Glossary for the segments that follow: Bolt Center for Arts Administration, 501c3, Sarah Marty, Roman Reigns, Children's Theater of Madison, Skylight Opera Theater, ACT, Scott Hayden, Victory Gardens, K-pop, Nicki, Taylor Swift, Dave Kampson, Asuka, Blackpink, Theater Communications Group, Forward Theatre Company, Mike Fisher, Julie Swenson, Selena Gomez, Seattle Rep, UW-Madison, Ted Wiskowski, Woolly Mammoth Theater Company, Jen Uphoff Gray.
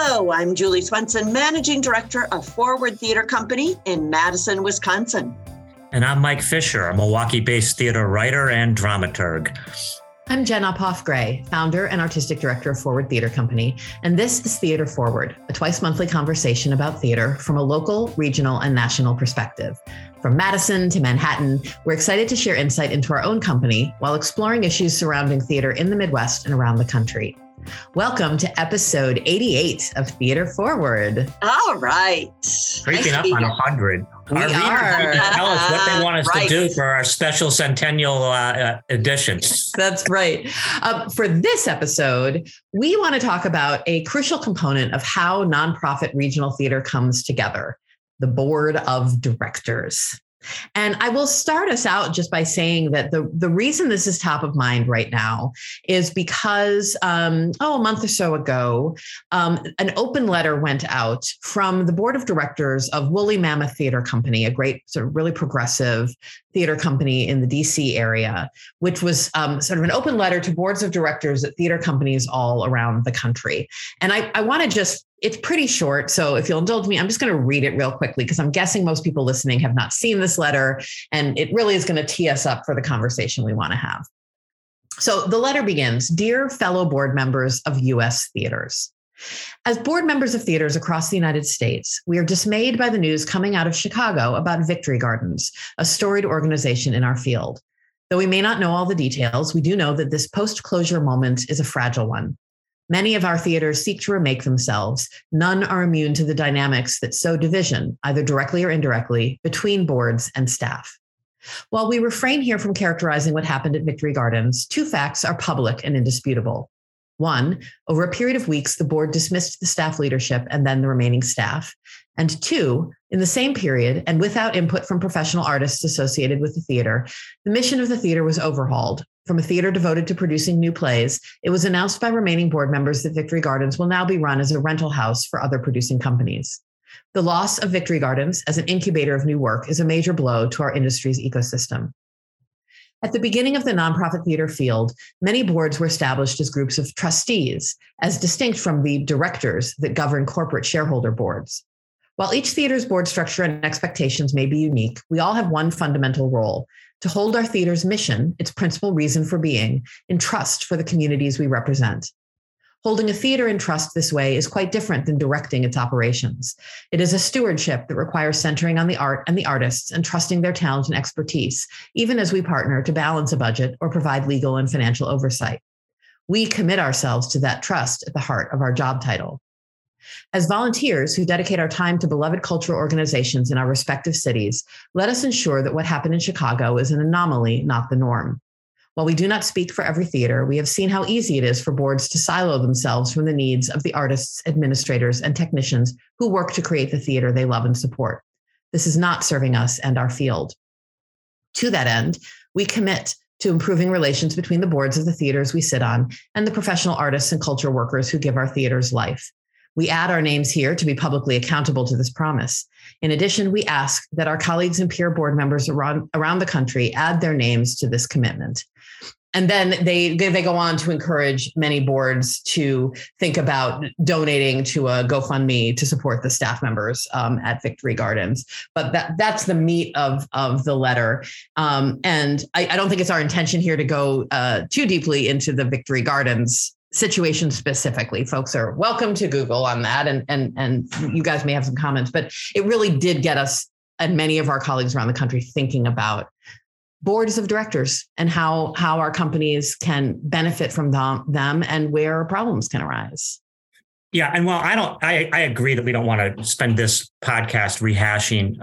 Hello, I'm Julie Swenson, Managing Director of Forward Theatre Company in Madison, Wisconsin. And I'm Mike Fisher, a Milwaukee-based theater writer and dramaturg. I'm Jen Uphoff Gray, founder and artistic director of Forward Theatre Company, and this is Theater Forward, a twice-monthly conversation about theater from a local, regional, and national perspective. From Madison to Manhattan, we're excited to share insight into our own company while exploring issues surrounding theater in the Midwest and around the country. Welcome to episode 88 of Theater Forward. All right. Creeping up on 100. Our readers are going to tell us what they want us to do for our special centennial edition. That's right. For this episode, we want to talk about a crucial component of how nonprofit regional theater comes together, the board of directors. And I will start us out just by saying that the reason this is top of mind right now is because, a month or so ago, an open letter went out from the board of directors of Woolly Mammoth Theater Company, a great sort of really progressive theater company in the DC area, which was sort of an open letter to boards of directors at theater companies all around the country. And I want to just, it's pretty short, so if you'll indulge me, I'm just going to read it real quickly because I'm guessing most people listening have not seen this letter, and it really is going to tee us up for the conversation we want to have. So the letter begins, "Dear fellow board members of U.S. theaters, as board members of theaters across the United States, we are dismayed by the news coming out of Chicago about Victory Gardens, a storied organization in our field. Though we may not know all the details, we do know that this post-closure moment is a fragile one. Many of our theaters seek to remake themselves. None are immune to the dynamics that sow division, either directly or indirectly, between boards and staff. While we refrain here from characterizing what happened at Victory Gardens, two facts are public and indisputable. One, over a period of weeks, the board dismissed the staff leadership and then the remaining staff. And two, in the same period, and without input from professional artists associated with the theater, the mission of the theater was overhauled. From a theater devoted to producing new plays, it was announced by remaining board members that Victory Gardens will now be run as a rental house for other producing companies. The loss of Victory Gardens as an incubator of new work is a major blow to our industry's ecosystem. At the beginning of the nonprofit theater field, many boards were established as groups of trustees, as distinct from the directors that govern corporate shareholder boards. While each theater's board structure and expectations may be unique, we all have one fundamental role: to hold our theater's mission, its principal reason for being, in trust for the communities we represent. Holding a theater in trust this way is quite different than directing its operations. It is a stewardship that requires centering on the art and the artists and trusting their talent and expertise, even as we partner to balance a budget or provide legal and financial oversight. We commit ourselves to that trust at the heart of our job title. As volunteers who dedicate our time to beloved cultural organizations in our respective cities, let us ensure that what happened in Chicago is an anomaly, not the norm. While we do not speak for every theater, we have seen how easy it is for boards to silo themselves from the needs of the artists, administrators, and technicians who work to create the theater they love and support. This is not serving us and our field. To that end, we commit to improving relations between the boards of the theaters we sit on and the professional artists and culture workers who give our theaters life. We add our names here to be publicly accountable to this promise. In addition, we ask that our colleagues and peer board members around the country add their names to this commitment." And then they go on to encourage many boards to think about donating to a GoFundMe to support the staff members at Victory Gardens. But that's the meat of the letter. And I don't think it's our intention here to go too deeply into the Victory Gardens situation specifically. Folks are welcome to Google on that, and you guys may have some comments, but it really did get us and many of our colleagues around the country thinking about boards of directors and how our companies can benefit from them and where problems can arise. Yeah. And well, I agree that we don't want to spend this podcast rehashing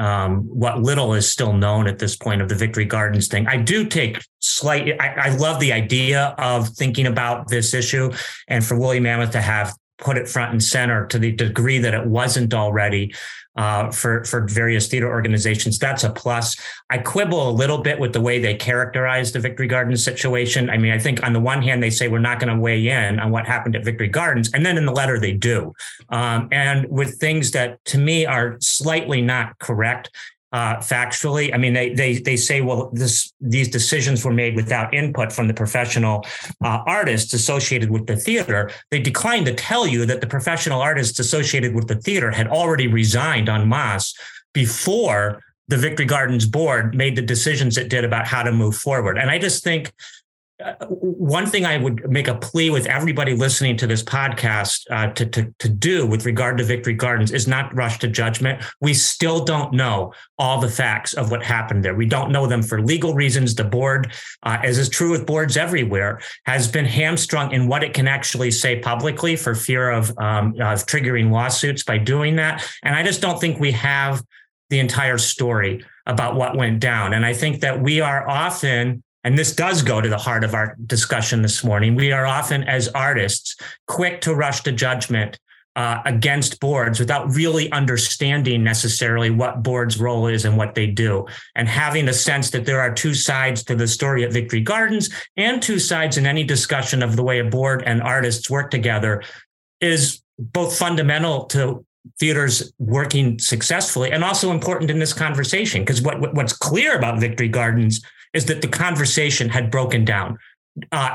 what little is still known at this point of the Victory Gardens thing. I do take I love the idea of thinking about this issue and for Woolly Mammoth to have put it front and center to the degree that it wasn't already for various theater organizations. That's a plus. I quibble a little bit with the way they characterize the Victory Gardens situation. I mean, I think on the one hand, they say we're not going to weigh in on what happened at Victory Gardens. And then in the letter, they do. And with things that to me are slightly not correct. factually. I mean, they say, well, these decisions were made without input from the professional artists associated with the theater. They decline to tell you that the professional artists associated with the theater had already resigned en masse before the Victory Gardens board made the decisions it did about how to move forward. And I just think one thing I would make a plea with everybody listening to this podcast to do with regard to Victory Gardens is not rush to judgment. We still don't know all the facts of what happened there. We don't know them for legal reasons. The board, as is true with boards everywhere, has been hamstrung in what it can actually say publicly for fear of triggering lawsuits by doing that. And I just don't think we have the entire story about what went down. And I think that we are often, and this does go to the heart of our discussion this morning, we are often, as artists, quick to rush to judgment against boards without really understanding necessarily what boards' role is and what they do. And having the sense that there are two sides to the story at Victory Gardens and two sides in any discussion of the way a board and artists work together is both fundamental to theaters working successfully and also important in this conversation. Because what's clear about Victory Gardens is that the conversation had broken down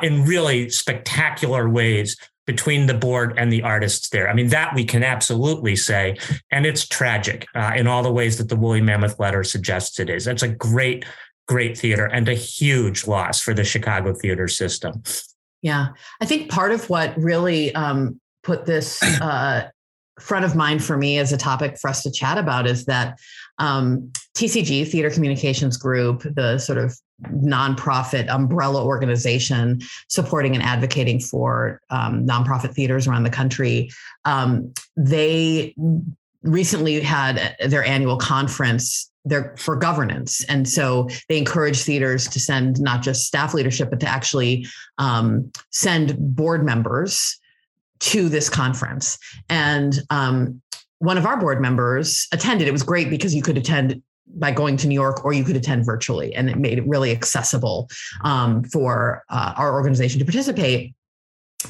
in really spectacular ways between the board and the artists there. I mean, that we can absolutely say, and it's tragic in all the ways that the Woolly Mammoth letter suggests it is. That's a great, great theater and a huge loss for the Chicago theater system. Yeah. I think part of what really put this front of mind for me as a topic for us to chat about is that TCG, Theater Communications Group, the sort of nonprofit umbrella organization supporting and advocating for nonprofit theaters around the country, they recently had their annual conference there for governance. And so they encourage theaters to send not just staff leadership, but to actually send board members to this conference. And one of our board members attended. It was great because you could attend by going to New York or you could attend virtually. And it made it really accessible for our organization to participate.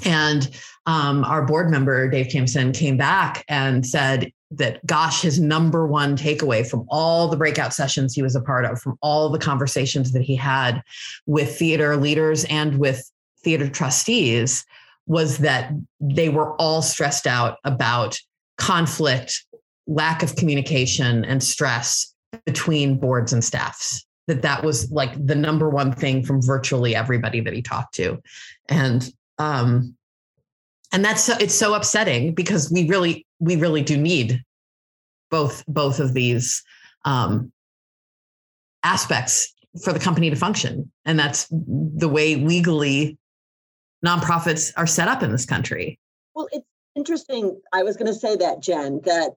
And our board member, Dave Kampson, came back and said that, gosh, his number one takeaway from all the breakout sessions he was a part of, from all the conversations that he had with theater leaders and with theater trustees, was that they were all stressed out about conflict, lack of communication, and stress between boards and staffs. That was like the number one thing from virtually everybody that he talked to. And that's, it's so upsetting because we really do need both of these aspects for the company to function. And that's the way legally nonprofits are set up in this country. Well, it's interesting. I was going to say that, Jen, that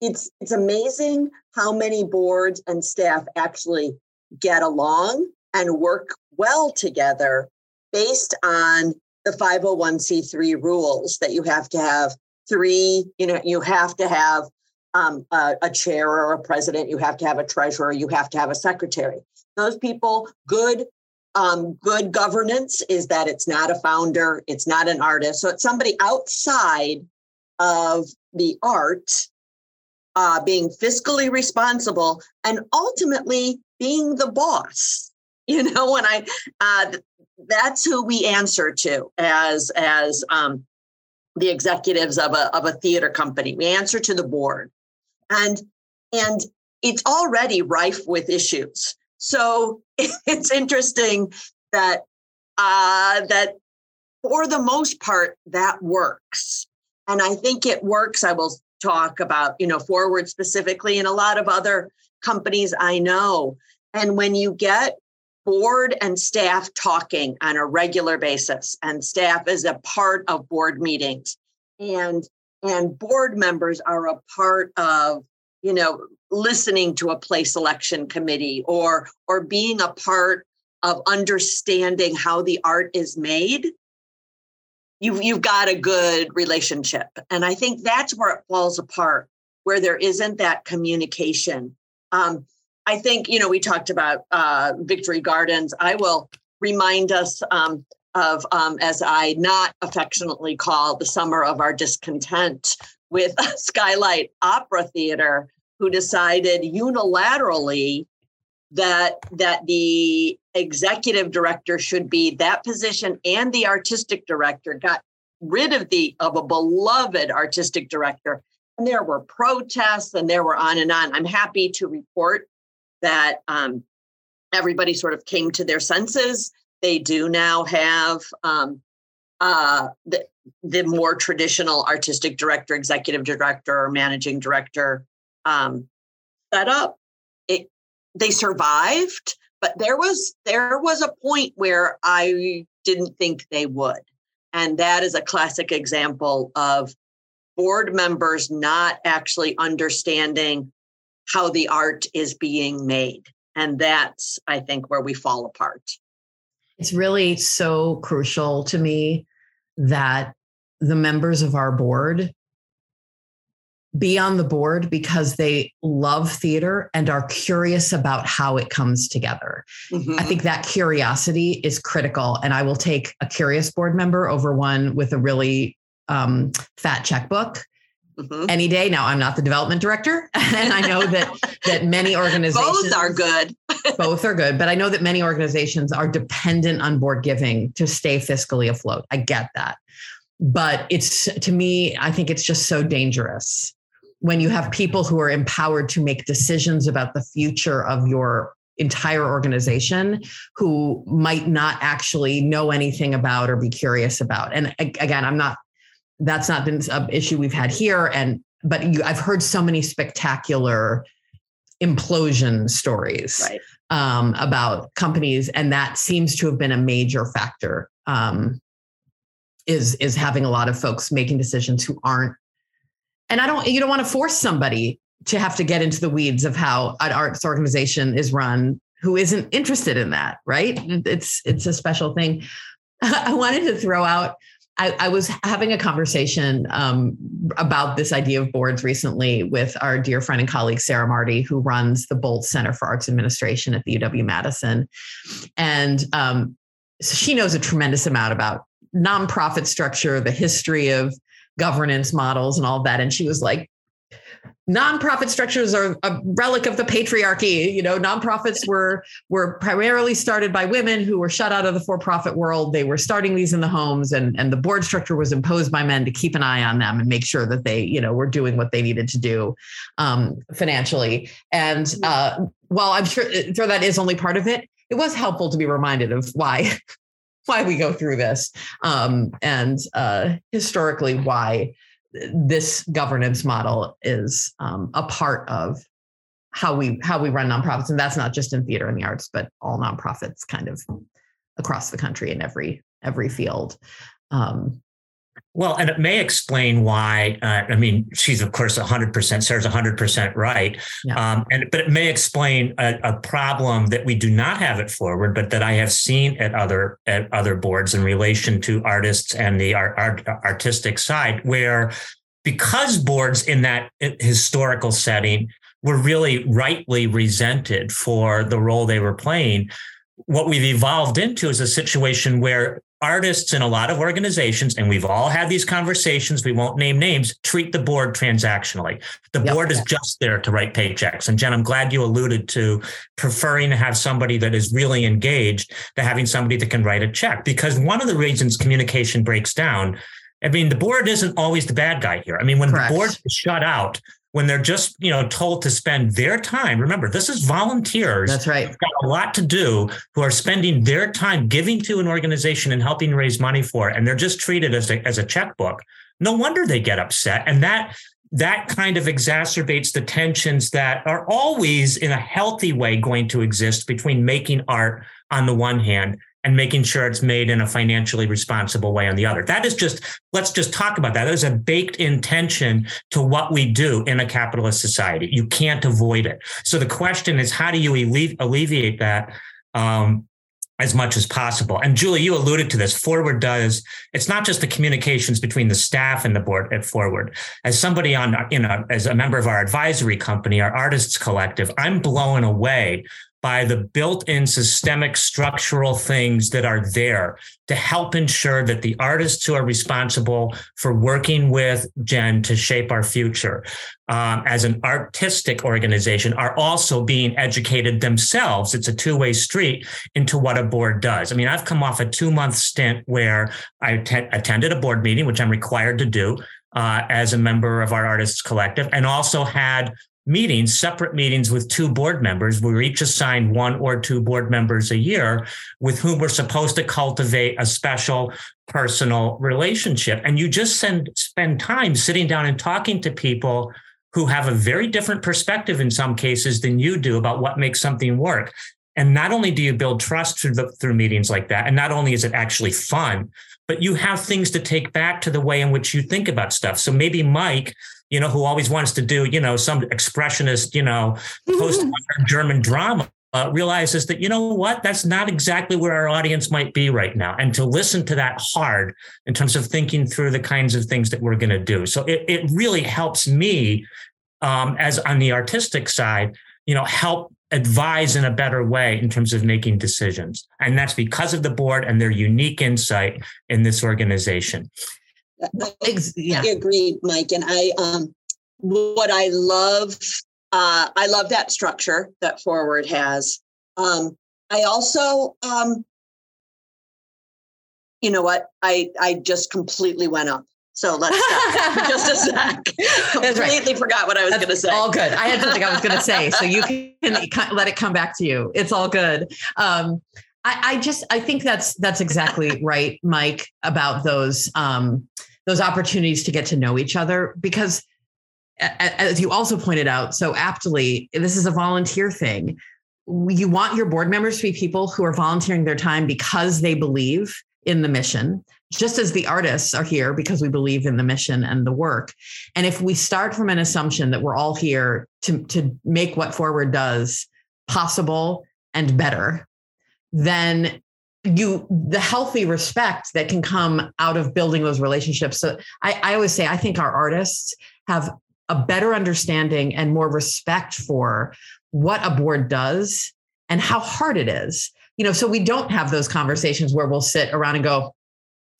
it's amazing how many boards and staff actually get along and work well together based on the 501c3 rules that you have to have three, you have to have a chair or a president, you have to have a treasurer, you have to have a secretary. Those people, good governance is that it's not a founder, it's not an artist. So it's somebody outside of the art being fiscally responsible and ultimately being the boss. When that's who we answer to as the executives of a theater company. We answer to the board, and it's already rife with issues. So it's interesting that that for the most part, that works. And I think it works. I will talk about, Forward specifically and a lot of other companies I know. And when you get board and staff talking on a regular basis, and staff is a part of board meetings, and board members are a part of, listening to a play selection committee or being a part of understanding how the art is made, you've got a good relationship. And I think that's where it falls apart, where there isn't that communication. I think, we talked about Victory Gardens. I will remind us of, as I not affectionately call the summer of our discontent with Skylight Opera Theater, who decided unilaterally that the executive director should be that position, and the artistic director got rid of a beloved artistic director. And there were protests, and there were on and on. I'm happy to report that everybody sort of came to their senses. They do now have the more traditional artistic director, executive director, or managing director set up. They survived, but there was a point where I didn't think they would. And that is a classic example of board members not actually understanding how the art is being made. And that's, I think, where we fall apart. It's really so crucial to me that the members of our board be on the board because they love theater and are curious about how it comes together. Mm-hmm. I think that curiosity is critical. And I will take a curious board member over one with a really fat checkbook any day. Now, I'm not the development director, and I know that many organizations... Both are good. But I know that many organizations are dependent on board giving to stay fiscally afloat. I get that. But I think it's just so dangerous when you have people who are empowered to make decisions about the future of your entire organization who might not actually know anything about or be curious about. And again, that's not been an issue we've had here. I've heard so many spectacular implosion stories about companies. And that seems to have been a major factor, is having a lot of folks making decisions who aren't. And you don't want to force somebody to have to get into the weeds of how an arts organization is run who isn't interested in that, right? It's a special thing. I wanted to throw out, I was having a conversation about this idea of boards recently with our dear friend and colleague, Sarah Marty, who runs the Bolt Center for Arts Administration at the UW-Madison. And so she knows a tremendous amount about nonprofit structure, the history of governance models and all that. And she was like, nonprofit structures are a relic of the patriarchy. You know, nonprofits were primarily started by women who were shut out of the for-profit world. They were starting these in the homes, and the board structure was imposed by men to keep an eye on them and make sure that they, you know, were doing what they needed to do financially. And while I'm sure that is only part of it, it was helpful to be reminded of why we go through this and historically why this governance model is a part of how we run nonprofits. And that's not just in theater and the arts, but all nonprofits kind of across the country in every field. Well, and it may explain why, she's of course 100%, Sarah's 100% right. Yeah. But it may explain a problem that we do not have at Forward, but that I have seen at other boards in relation to artists and the artistic side, where because boards in that historical setting were really rightly resented for the role they were playing, what we've evolved into is a situation where artists in a lot of organizations, and we've all had these conversations, we won't name names, treat the board transactionally. The board is just there to write paychecks. And Jen, I'm glad you alluded to preferring to have somebody that is really engaged to having somebody that can write a check. Because one of the reasons communication breaks down, the board isn't always the bad guy here. When Correct. The board is shut out, when they're just, told to spend their time. Remember, this is volunteers. That's right. Who've got a lot to do, who are spending their time giving to an organization and helping raise money for it. And they're just treated as a checkbook. No wonder they get upset. And that kind of exacerbates the tensions that are always in a healthy way going to exist between making art on the one hand and making sure it's made in a financially responsible way on the other. That is just, let's just talk about that. That is a baked intention to what we do in a capitalist society. You can't avoid it. So the question is, how do you alleviate that as much as possible? And Julie, you alluded to this. Forward does, it's not just the communications between the staff and the board at Forward. As somebody as a member of our advisory company, our artists collective, I'm blown away by the built-in systemic structural things that are there to help ensure that the artists who are responsible for working with Jen to shape our future as an artistic organization are also being educated themselves. It's a two-way street into what a board does. I mean, I've come off a 2-month stint where I attended a board meeting, which I'm required to do as a member of our artists collective, and also had meetings, separate meetings with 2 board members. We're each assigned 1 or 2 board members a year with whom we're supposed to cultivate a special personal relationship. And you just spend time sitting down and talking to people who have a very different perspective in some cases than you do about what makes something work. And not only do you build trust through meetings like that, and not only is it actually fun, but you have things to take back to the way in which you think about stuff. So maybe Mike, you know, who always wants to do, you know, some expressionist, you know, post-modern German drama, realizes that, you know what, that's not exactly where our audience might be right now. And to listen to that hard in terms of thinking through the kinds of things that we're going to do. So it really helps me as on the artistic side, you know, help advise in a better way in terms of making decisions. And that's because of the board and their unique insight in this organization. Yeah. I agree, Mike. And I love that structure that Forward has. I also, you know what? I just completely went up. So let's stop just a sec. Forgot what I was going to say. All good. I had something I was going to say, so you can let it come back to you. It's all good. I think that's exactly right, Mike, about those opportunities to get to know each other, because as you also pointed out so aptly, this is a volunteer thing. You want your board members to be people who are volunteering their time because they believe in the mission, just as the artists are here because we believe in the mission and the work. And if we start from an assumption that we're all here to make what Forward does possible and better, then the healthy respect that can come out of building those relationships. So I always say, I think our artists have a better understanding and more respect for what a board does and how hard it is. You know, so we don't have those conversations where we'll sit around and go,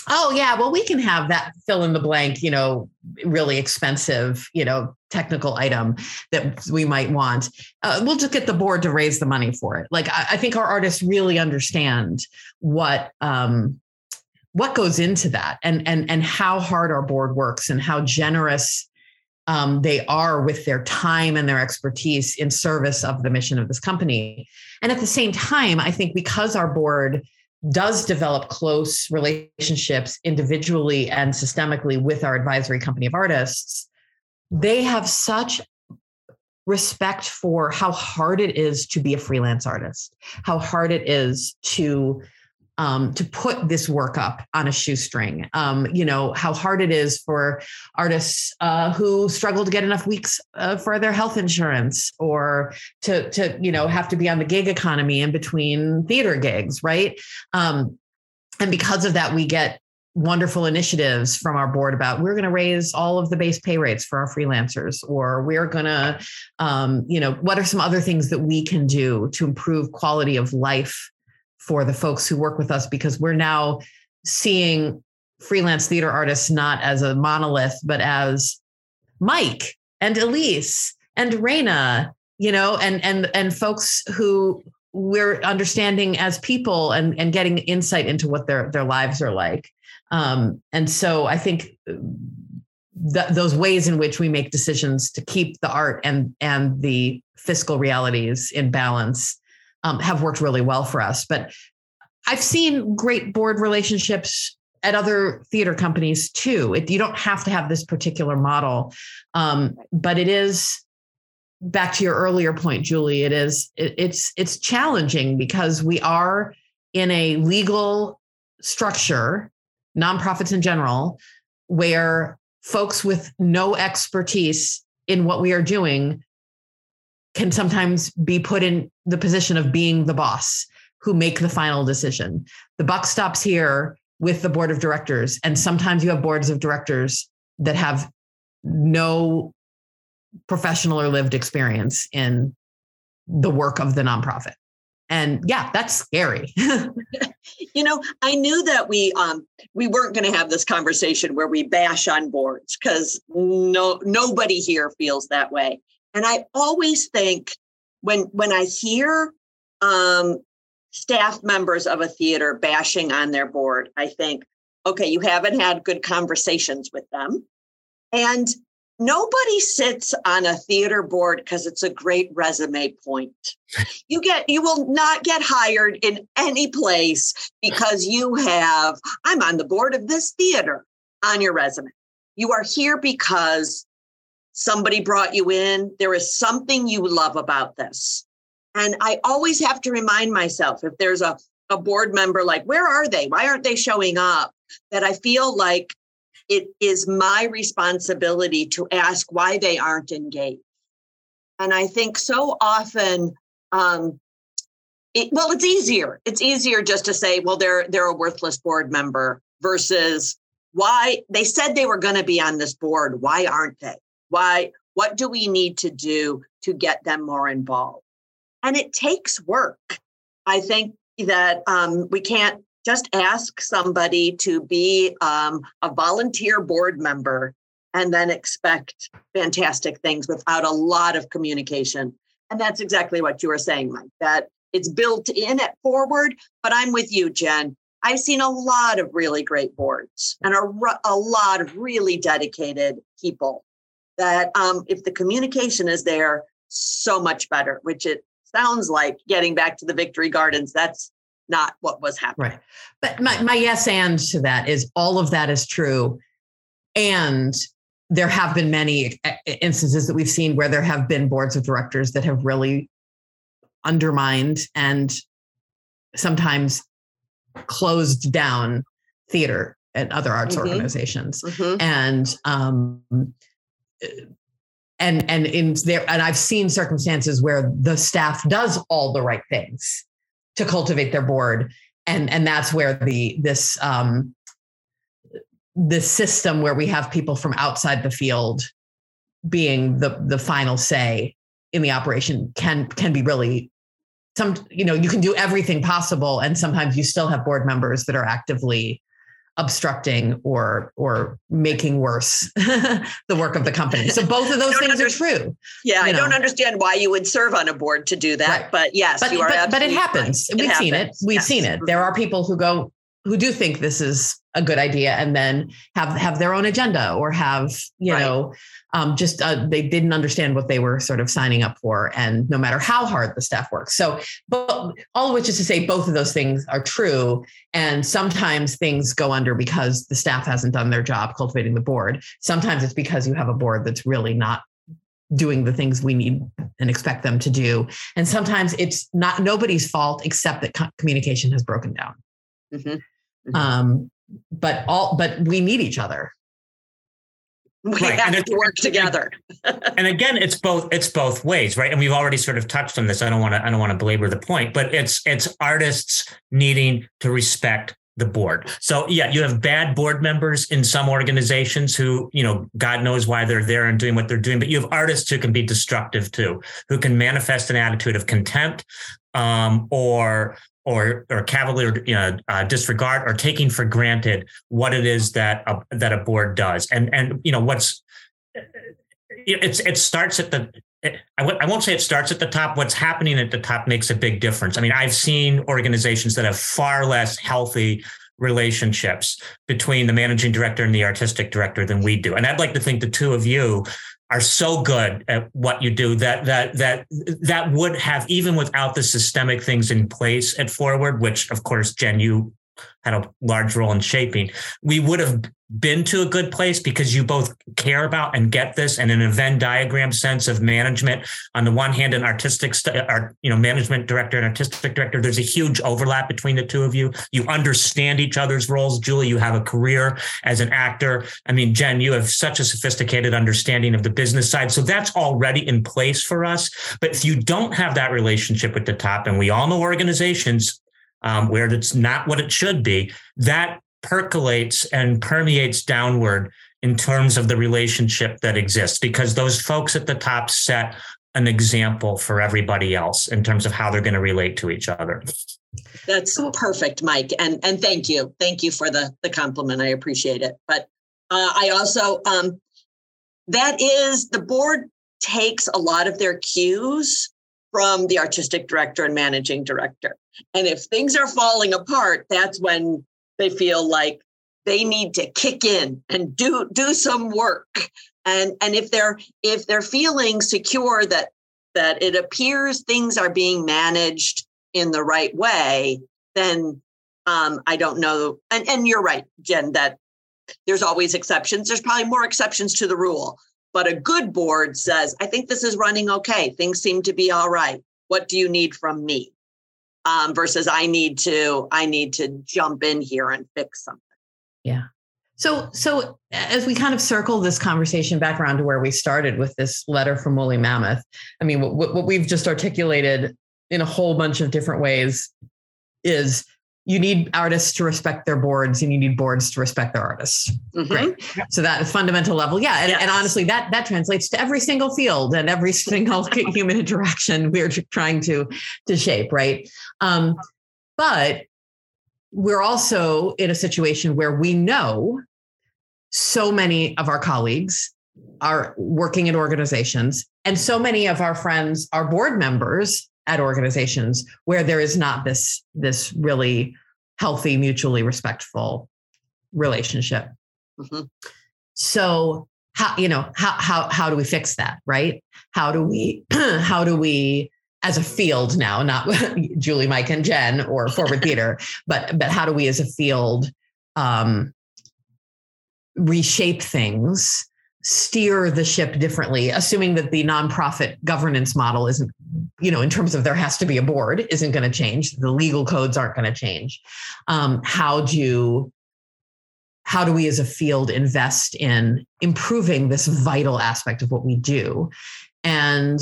oh yeah, well, we can have that fill in the blank, you know, really expensive, you know, technical item that we might want. We'll just get the board to raise the money for it. Like, I think our artists really understand what goes into that and how hard our board works and how generous they are with their time and their expertise in service of the mission of this company. And at the same time, I think because our board does develop close relationships individually and systemically with our advisory company of artists, they have such respect for how hard it is to be a freelance artist, how hard it is to put this work up on a shoestring, you know, how hard it is for artists who struggle to get enough weeks for their health insurance, or to you know, have to be on the gig economy in between theater gigs, right? And because of that, we get wonderful initiatives from our board about, we're going to raise all of the base pay rates for our freelancers, or we're going to, you know, what are some other things that we can do to improve quality of life for the folks who work with us, because we're now seeing freelance theater artists not as a monolith, but as Mike and Elise and Raina, you know, and folks who we're understanding as people and getting insight into what their lives are like. And so I think those ways in which we make decisions to keep the art and the fiscal realities in balance have worked really well for us. But I've seen great board relationships at other theater companies too. You don't have to have this particular model, but it is, back to your earlier point, Julie, it's challenging because we are in a legal structure, nonprofits in general, where folks with no expertise in what we are doing can sometimes be put in the position of being the boss who make the final decision. The buck stops here with the board of directors. And sometimes you have boards of directors that have no professional or lived experience in the work of the nonprofit. And yeah, that's scary. You know, I knew that we weren't going to have this conversation where we bash on boards, because nobody here feels that way. And I always think when I hear staff members of a theater bashing on their board, I think, okay, you haven't had good conversations with them. And nobody sits on a theater board because it's a great resume point. You will not get hired in any place because you have, I'm on the board of this theater on your resume. You are here because somebody brought you in. There is something you love about this. And I always have to remind myself, if there's a board member, like, where are they? Why aren't they showing up? That I feel like it is my responsibility to ask why they aren't engaged. And I think so often, it's easier. It's easier just to say, well, they're a worthless board member versus why they said they were going to be on this board. Why aren't they? Why? What do we need to do to get them more involved? And it takes work. I think that we can't just ask somebody to be a volunteer board member and then expect fantastic things without a lot of communication. And that's exactly what you were saying, Mike, that it's built in at Forward. But I'm with you, Jen. I've seen a lot of really great boards and a lot of really dedicated people that if the communication is there, so much better, which it sounds like, getting back to the Victory Gardens, that's not what was happening. Right. But my yes and to that is all of that is true. And there have been many instances that we've seen where there have been boards of directors that have really undermined and sometimes closed down theater and other arts mm-hmm. organizations. Mm-hmm. And in there, and I've seen circumstances where the staff does all the right things to cultivate their board. And that's where this system where we have people from outside the field being the final say in the operation can be really you can do everything possible. And sometimes you still have board members that are actively obstructing or making worse the work of the company. So both of those things are true. Yeah, I don't understand why you would serve on a board to do that. Right. But yes, you are absolutely. But it happens. Right. We've seen it. There are people who do think this is a good idea and then have their own agenda or have, they didn't understand what they were sort of signing up for, and no matter how hard the staff works. So, but all of which is to say both of those things are true. And sometimes things go under because the staff hasn't done their job cultivating the board. Sometimes it's because you have a board that's really not doing the things we need and expect them to do. And sometimes it's not nobody's fault except that communication has broken down. Mm-hmm. Mm-hmm. But we need each other. We have to work together. And again, it's both ways, right? And we've already sort of touched on this. I don't want to belabor the point, but it's artists needing to respect the board. So yeah, you have bad board members in some organizations who, God knows why they're there and doing what they're doing, but you have artists who can be destructive too, who can manifest an attitude of contempt, or cavalier disregard, or taking for granted what it is that a board does. I won't say it starts at the top. What's happening at the top makes a big difference. I mean, I've seen organizations that have far less healthy relationships between the managing director and the artistic director than we do. And I'd like to think the two of you are so good at what you do that would have, even without the systemic things in place at Forward, which of course, Jen, you had a large role in shaping, we would have been to a good place because you both care about and get this. And in a Venn diagram sense of management, on the one hand, an artistic, management director and artistic director, there's a huge overlap between the two of you. You understand each other's roles. Julie, you have a career as an actor. I mean, Jen, you have such a sophisticated understanding of the business side. So that's already in place for us. But if you don't have that relationship with the top, and we all know organizations, where that's not what it should be, that percolates and permeates downward in terms of the relationship that exists, because those folks at the top set an example for everybody else in terms of how they're going to relate to each other. That's perfect, Mike. And thank you. Thank you for the compliment. I appreciate it. But I also, that is, the board takes a lot of their cues from the artistic director and managing director. And if things are falling apart, that's when they feel like they need to kick in and do some work. And if they're feeling secure that it appears things are being managed in the right way, then I don't know. And you're right, Jen, that there's always exceptions. There's probably more exceptions to the rule. But a good board says, I think this is running okay. Things seem to be all right. What do you need from me? Versus I need to jump in here and fix something. Yeah. So as we kind of circle this conversation back around to where we started with this letter from Woolly Mammoth, I mean, what we've just articulated in a whole bunch of different ways is you need artists to respect their boards. You need boards to respect their artists. Mm-hmm. Right. Yep. So that fundamental level. Yeah. And, yes. And honestly, that translates to every single field and every single human interaction we're trying to shape. Right. But we're also in a situation where we know so many of our colleagues are working in organizations and so many of our friends are board members at organizations where there is not this really healthy, mutually respectful relationship. Mm-hmm. So how do we fix that? Right. How do we as a field now, not Julie, Mike, and Jen or Forward Theater, but how do we as a field reshape things, steer the ship differently, assuming that the nonprofit governance model isn't, in terms of there has to be a board, isn't going to change. The legal codes aren't going to change. How do we as a field invest in improving this vital aspect of what we do? And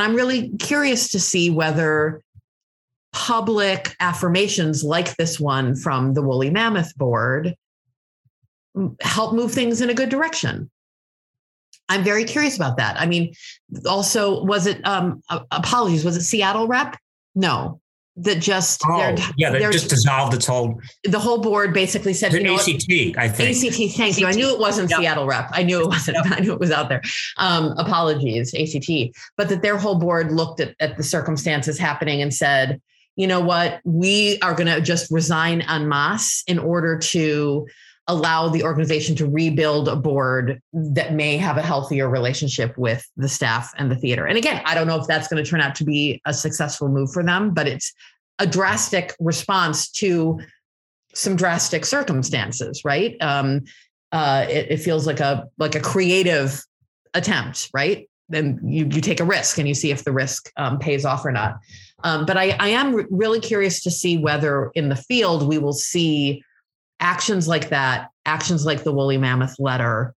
I'm really curious to see whether public affirmations like this one from the Woolly Mammoth board help move things in a good direction. I'm very curious about that. I mean, also, was it, was it Seattle Rep? No. That just just dissolved its whole. The whole board basically said, ACT, I think. ACT, thank ACT. You. I knew it wasn't Seattle Rep. I knew it wasn't. I knew it was out there. Apologies, ACT. But that their whole board looked at the circumstances happening and said, you know what, we are going to just resign en masse in order to allow the organization to rebuild a board that may have a healthier relationship with the staff and the theater. And again, I don't know if that's going to turn out to be a successful move for them, but it's a drastic response to some drastic circumstances, right? It feels like a creative attempt, right? Then you take a risk and you see if the risk pays off or not. But I am really curious to see whether in the field we will see actions like that, actions like the Woolly Mammoth letter,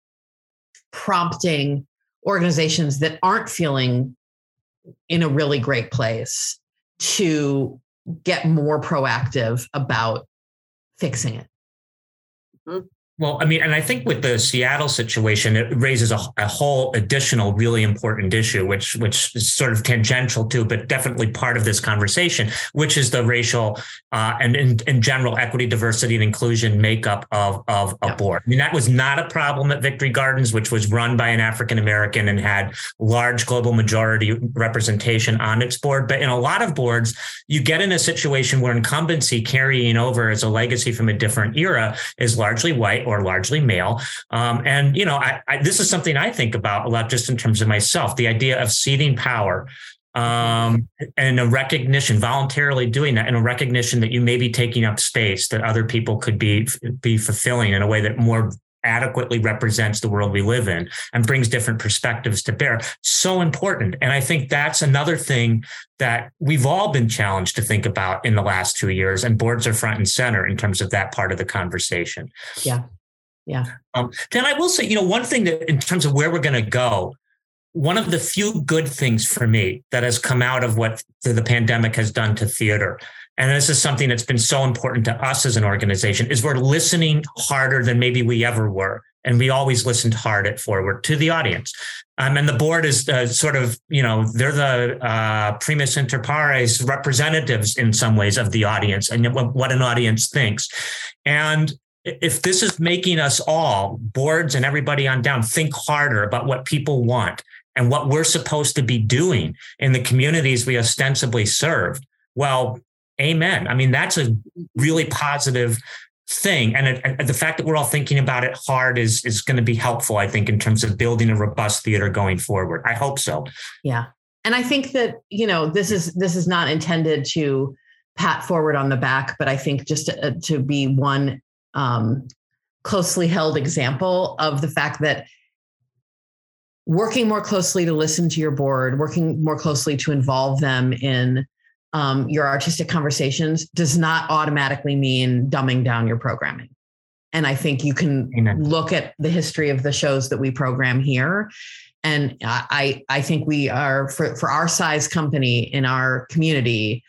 prompting organizations that aren't feeling in a really great place to get more proactive about fixing it. Mm-hmm. Well, I mean, and I think with the Seattle situation, it raises a whole additional really important issue, which is sort of tangential to, but definitely part of this conversation, which is the racial and in general equity, diversity, and inclusion makeup of a board. I mean, that was not a problem at Victory Gardens, which was run by an African-American and had large global majority representation on its board. But in a lot of boards, you get in a situation where incumbency carrying over as a legacy from a different era is largely white or largely male. And this is something I think about a lot just in terms of myself, the idea of ceding power and a recognition, voluntarily doing that, and a recognition that you may be taking up space that other people could be fulfilling in a way that more adequately represents the world we live in and brings different perspectives to bear. So important. And I think that's another thing that we've all been challenged to think about in the last 2 years, and boards are front and center in terms of that part of the conversation. Yeah. Yeah. Then I will say, one thing that in terms of where we're going to go, one of the few good things for me that has come out of what the pandemic has done to theater, and this is something that's been so important to us as an organization, is we're listening harder than maybe we ever were. And we always listened hard at Forward to the audience. And the board is sort of, you know, they're the primus inter pares representatives in some ways of the audience and what an audience thinks. And if this is making us all, boards and everybody on down, think harder about what people want and what we're supposed to be doing in the communities we ostensibly served, well, amen. I mean, that's a really positive thing. And the fact that we're all thinking about it hard is going to be helpful, I think, in terms of building a robust theater going forward. I hope so. Yeah. And I think that, you know, this is not intended to pat Forward on the back, but I think just to be one closely held example of the fact that working more closely to listen to your board, working more closely to involve them in your artistic conversations does not automatically mean dumbing down your programming. And I think you can look at the history of the shows that we program here. And I think we are, for our size company in our community,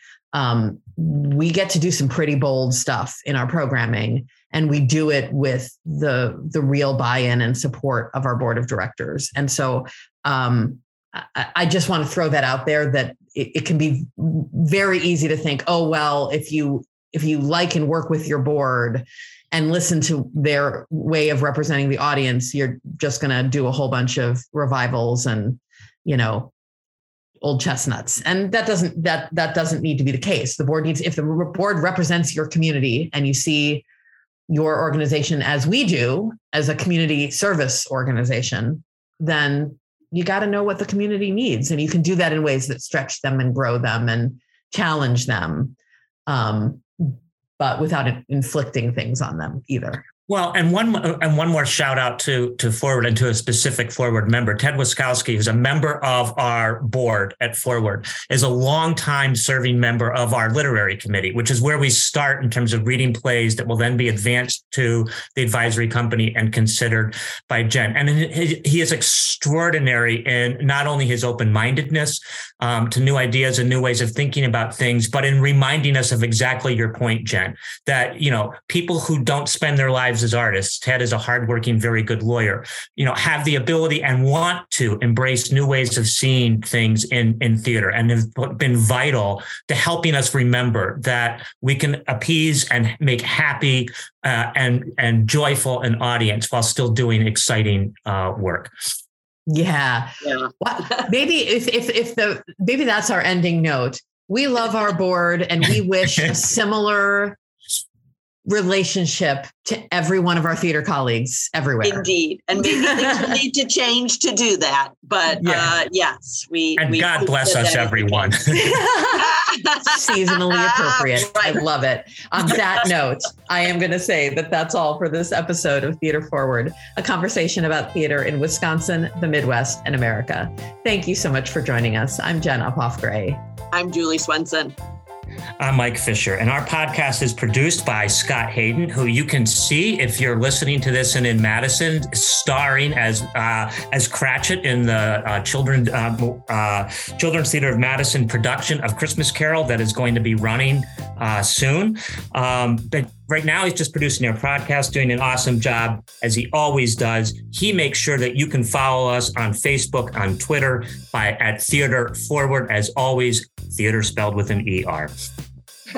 we get to do some pretty bold stuff in our programming. And we do it with the real buy-in and support of our board of directors. And so I just want to throw that out there, that it can be very easy to think, oh, well, if you like and work with your board and listen to their way of representing the audience, you're just going to do a whole bunch of revivals and, you know, old chestnuts. And that doesn't need to be the case. The board needs, if the board represents your community and you see your organization as we do, as a community service organization, then you got to know what the community needs. And you can do that in ways that stretch them and grow them and challenge them, but without inflicting things on them either. Well, and one more shout out to Forward and to a specific Forward member. Ted Wiskowski, who's a member of our board at Forward, is a longtime serving member of our literary committee, which is where we start in terms of reading plays that will then be advanced to the advisory committee and considered by Jen. And he is extraordinary in not only his open-mindedness to new ideas and new ways of thinking about things, but in reminding us of exactly your point, Jen, that, you know, people who don't spend their lives as artists, Ted is a hardworking, very good lawyer, you know, have the ability and want to embrace new ways of seeing things in theater, and have been vital to helping us remember that we can appease and make happy and joyful an audience while still doing exciting work. Yeah. Well, maybe if that's our ending note. We love our board, and we wish a similar relationship to every one of our theater colleagues everywhere. Indeed. And maybe things need to change to do that. But yes, we God bless us, everyone. Seasonally appropriate. Right. I love it. On that note, I am going to say that that's all for this episode of Theater Forward, a conversation about theater in Wisconsin, the Midwest, and America. Thank you so much for joining us. I'm Jen Uphoff Gray. I'm Julie Swenson. I'm Mike Fisher, and our podcast is produced by Scott Hayden, who you can see if you're listening to this and in Madison, starring as Cratchit in the Children's Theater of Madison production of Christmas Carol that is going to be running soon. But right now, he's just producing our podcast, doing an awesome job, as he always does. He makes sure that you can follow us on Facebook, on Twitter, at Theater Forward, as always, theater spelled with an ER.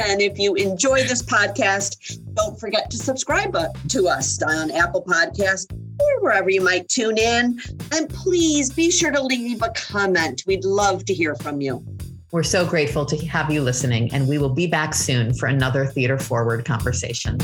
And if you enjoy this podcast, don't forget to subscribe to us on Apple Podcasts or wherever you might tune in. And please be sure to leave a comment. We'd love to hear from you. We're so grateful to have you listening, and we will be back soon for another Theater Forward conversation.